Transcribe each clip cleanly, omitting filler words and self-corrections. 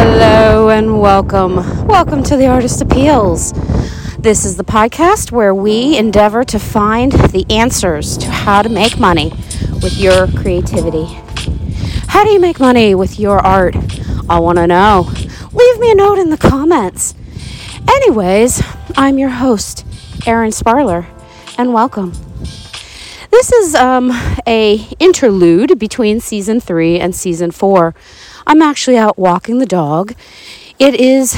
Hello and welcome to The Artist Appeals. This is the podcast where we endeavor to find the answers to how to make money with your creativity. How do you make money with your art? I want to know. Leave me a note in the comments. Anyways, I'm your host, Erin Sparler, and welcome. This is a interlude between season 3 and season 4. I'm actually out walking the dog. It is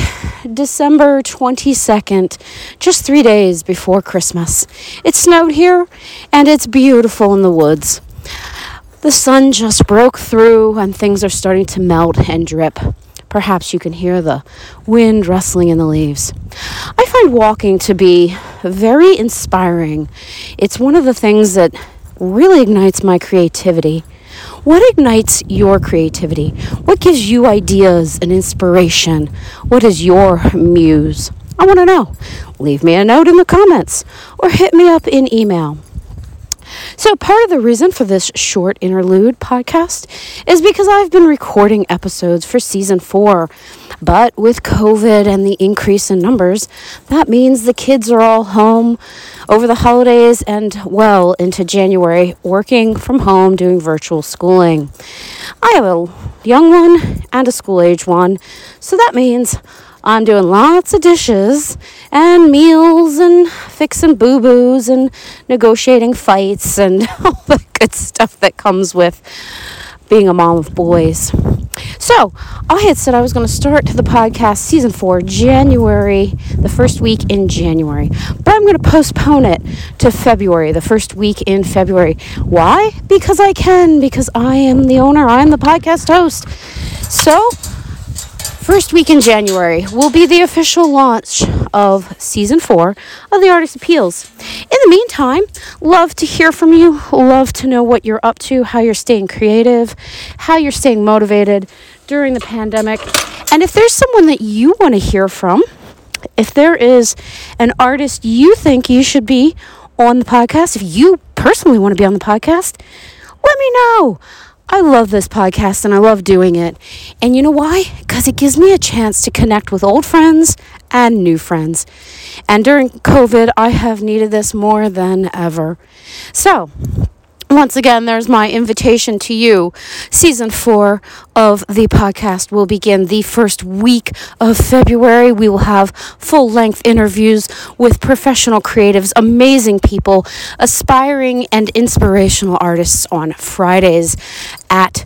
December 22nd, just 3 days before Christmas. It snowed here, and it's beautiful in the woods. The sun just broke through, and things are starting to melt and drip. Perhaps you can hear the wind rustling in the leaves. I find walking to be very inspiring. It's one of the things that really ignites my creativity. What ignites your creativity? What gives you ideas and inspiration? What is your muse? I want to know. Leave me a note in the comments or hit me up in email. So part of the reason for this short interlude podcast is because I've been recording episodes for season 4, but with COVID and the increase in numbers, that means the kids are all home over the holidays and well into January, working from home, doing virtual schooling. I have a young one and a school-age one, so that means I'm doing lots of dishes and meals and fixing boo-boos and negotiating fights and all the good stuff that comes with being a mom of boys. So I had said I was going to start the podcast season 4 January, the first week in January, but I'm going to postpone it to February, the first week in February. Why? Because I can, because I am the owner, I'm the podcast host. So first week in January will be the official launch of season 4 of The Artist Appeals. In the meantime, love to hear from you, love to know what you're up to, how you're staying creative, how you're staying motivated during the pandemic. And if there's someone that you want to hear from, if there is an artist you think you should be on the podcast, if you personally want to be on the podcast, let me know. I love this podcast and I love doing it. And you know why? Because it gives me a chance to connect with old friends and new friends. And during COVID, I have needed this more than ever. So, once again, there's my invitation to you. Season 4 of the podcast will begin the first week of February. We will have full-length interviews with professional creatives, amazing people, aspiring and inspirational artists on Fridays at,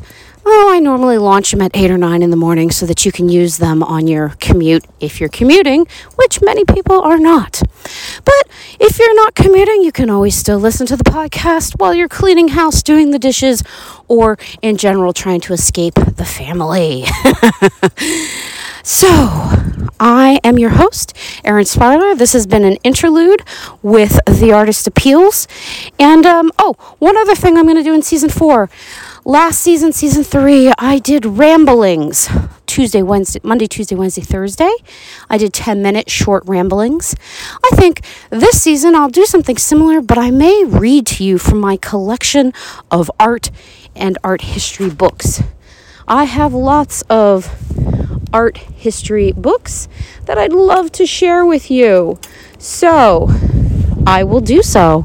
I normally launch them at 8 or 9 in the morning so that you can use them on your commute if you're commuting, which many people are not. But if you're not commuting, you can always still listen to the podcast while you're cleaning house, doing the dishes, or in general trying to escape the family. So, I am your host, Erin Sparler. This has been an interlude with The Artist Appeals. And, one other thing I'm going to do in season 4. Last season, season 3, I did ramblings. Monday, Tuesday, Wednesday, Thursday. I did 10-minute short ramblings. I think this season I'll do something similar, but I may read to you from my collection of art and art history books. I have lots of art history books that I'd love to share with you. So, I will do so.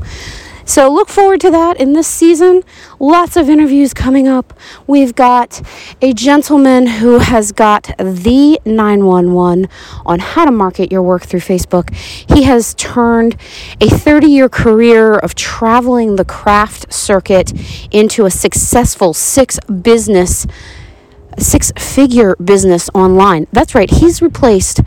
So look forward to that in this season. Lots of interviews coming up. We've got a gentleman who has got the 911 on how to market your work through Facebook. He has turned a 30-year career of traveling the craft circuit into a successful six-figure business online. That's right. He's replaced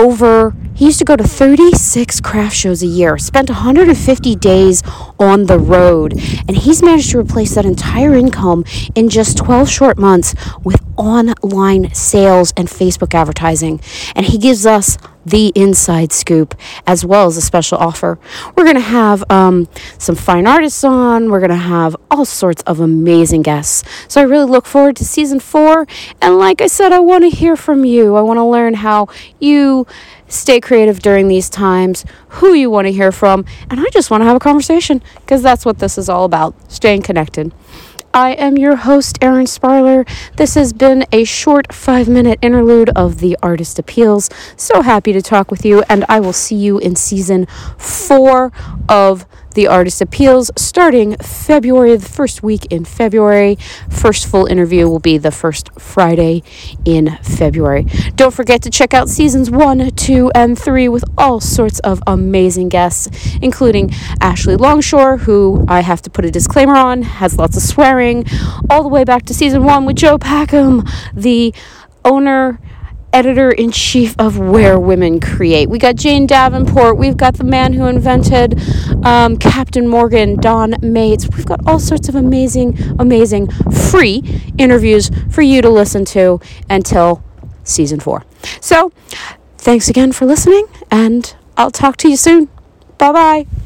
he used to go to 36 craft shows a year, spent 150 days on the road, and he's managed to replace that entire income in just 12 short months with online sales and Facebook advertising. And he gives us the inside scoop as well as a special offer. We're going to have some fine artists on. We're going to have all sorts of amazing guests. So I really look forward to season 4. And like I said, I want to hear from you. I want to learn how you stay creative during these times, who you want to hear from. And I just want to have a conversation because that's what this is all about, staying connected. I am your host, Erin Sparler. This has been a short 5-minute interlude of The Artist Appeals. So happy to talk with you, and I will see you in season 4 of The Artist Appeals starting February, the first week in February. First full interview will be the first Friday in February. Don't forget to check out seasons 1, 2, and 3 with all sorts of amazing guests, including Ashley Longshore, who I have to put a disclaimer on, has lots of swearing, all the way back to season 1 with Joe Packham, the owner, editor-in-chief of Where Women Create. We got Jane Davenport. We've got the man who invented Captain Morgan, Don Mates. We've got all sorts of amazing free interviews for you to listen to until season 4. So thanks again for listening, and I'll talk to you soon. Bye-bye.